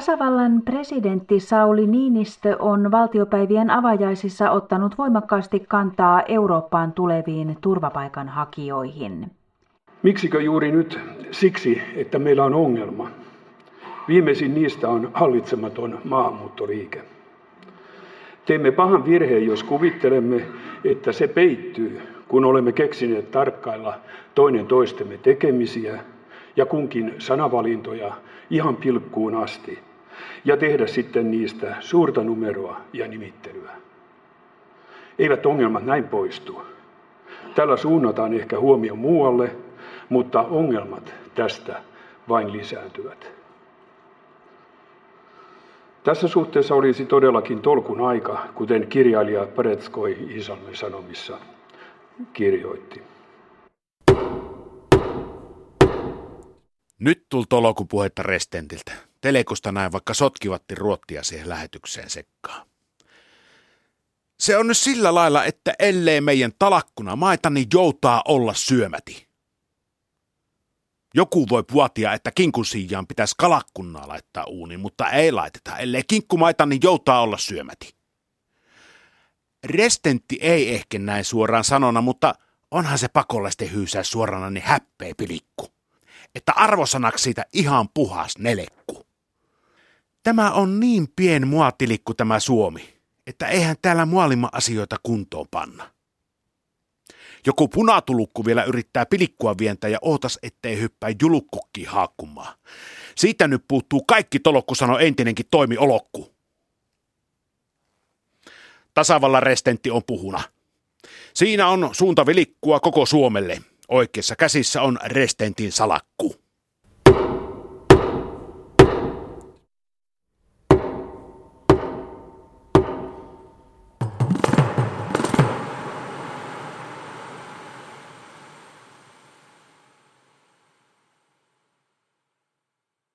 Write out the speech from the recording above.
Tasavallan presidentti Sauli Niinistö on valtiopäivien avajaisissa ottanut voimakkaasti kantaa Eurooppaan tuleviin turvapaikanhakijoihin. Miksikö juuri nyt? Siksi, että meillä on ongelma. Viimeisin niistä on hallitsematon maahanmuuttoriike. Teemme pahan virheen, jos kuvittelemme, että se peittyy, kun olemme keksineet tarkkailla toinen toistemme tekemisiä ja kunkin sanavalintoja ihan pilkkuun asti, ja tehdä sitten niistä suurta numeroa ja nimittelyä. Eivät ongelmat näin poistu. Tällä suunnataan ehkä huomio muualle, mutta ongelmat tästä vain lisääntyvät. Tässä suhteessa olisi todellakin tolkun aika, kuten kirjailija Paretski Iisalmen Sanomissa kirjoitti. Nyt tulto lokupuhetta Restentiltä. Telekosta näin, vaikka sotkivatti ruottia siihen lähetykseen sekkaan. Se on nyt sillä lailla, että ellei meidän talakkuna maita, niin joutaa olla syömäti. Joku voi puatia, että kinkun sijaan pitäisi kalakkunnaa laittaa uuniin, mutta ei laiteta. Ellei kinkkumaita, niin joutaa olla syömäti. Restentti ei ehkä näin suoraan sanona, mutta onhan se pakollisten hyysää suorana niin häppeä pilikku. Että arvosanaksi siitä ihan puhas nelekku. Tämä on niin pien muatilikku tämä Suomi, että eihän täällä maailman asioita kuntoon panna. Joku punatulukku vielä yrittää pilikkua vientää ja ootas, ettei hyppää julukkukkiin haakkumaan. Siitä nyt puuttuu kaikki tolokku, sano entinenkin toimiolokku. Tasavallan presidentti on puhuna. Siinä on suuntavilikkua koko Suomelle. Oikeassa käsissä on presidentin salakku.